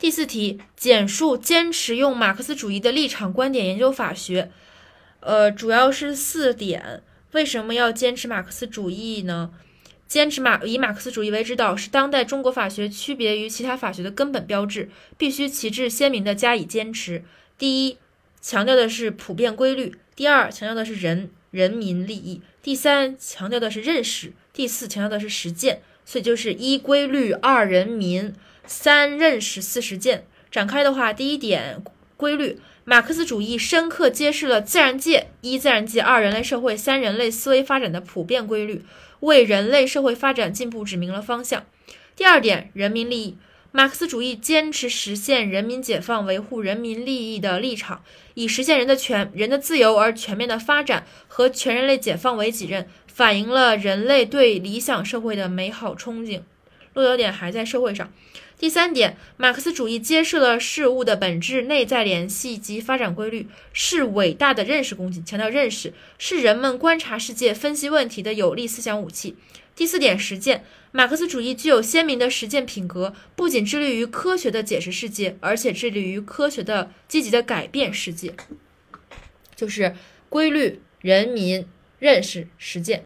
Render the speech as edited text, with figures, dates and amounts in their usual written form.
第四题，简述坚持用马克思主义的立场观点研究法学。主要是4点。为什么要坚持马克思主义呢？坚持以马克思主义为指导是当代中国法学区别于其他法学的根本标志，必须旗帜鲜明地加以坚持。第一，强调的是普遍规律；第二，强调的是人民利益；第三，强调的是认识；第四，强调的是实践。所以就是一规律，二人民，三认识，四实践。展开的话，第一点规律，马克思主义深刻揭示了自然界一自然界二人类社会三人类思维发展的普遍规律，为人类社会发展进步指明了方向。第二点，人民利益，马克思主义坚持实现人民解放，维护人民利益的立场，以实现人的自由而全面的发展和全人类解放为己任，反映了人类对理想社会的美好憧憬，落脚点还在社会上。第三点，马克思主义揭示了事物的本质、内在联系及发展规律，是伟大的认识工具，强调认识是人们观察世界、分析问题的有力思想武器。第四点，实践，马克思主义具有鲜明的实践品格，不仅致力于科学的解释世界，而且致力于科学的积极的改变世界。就是规律、人民、认识、实践。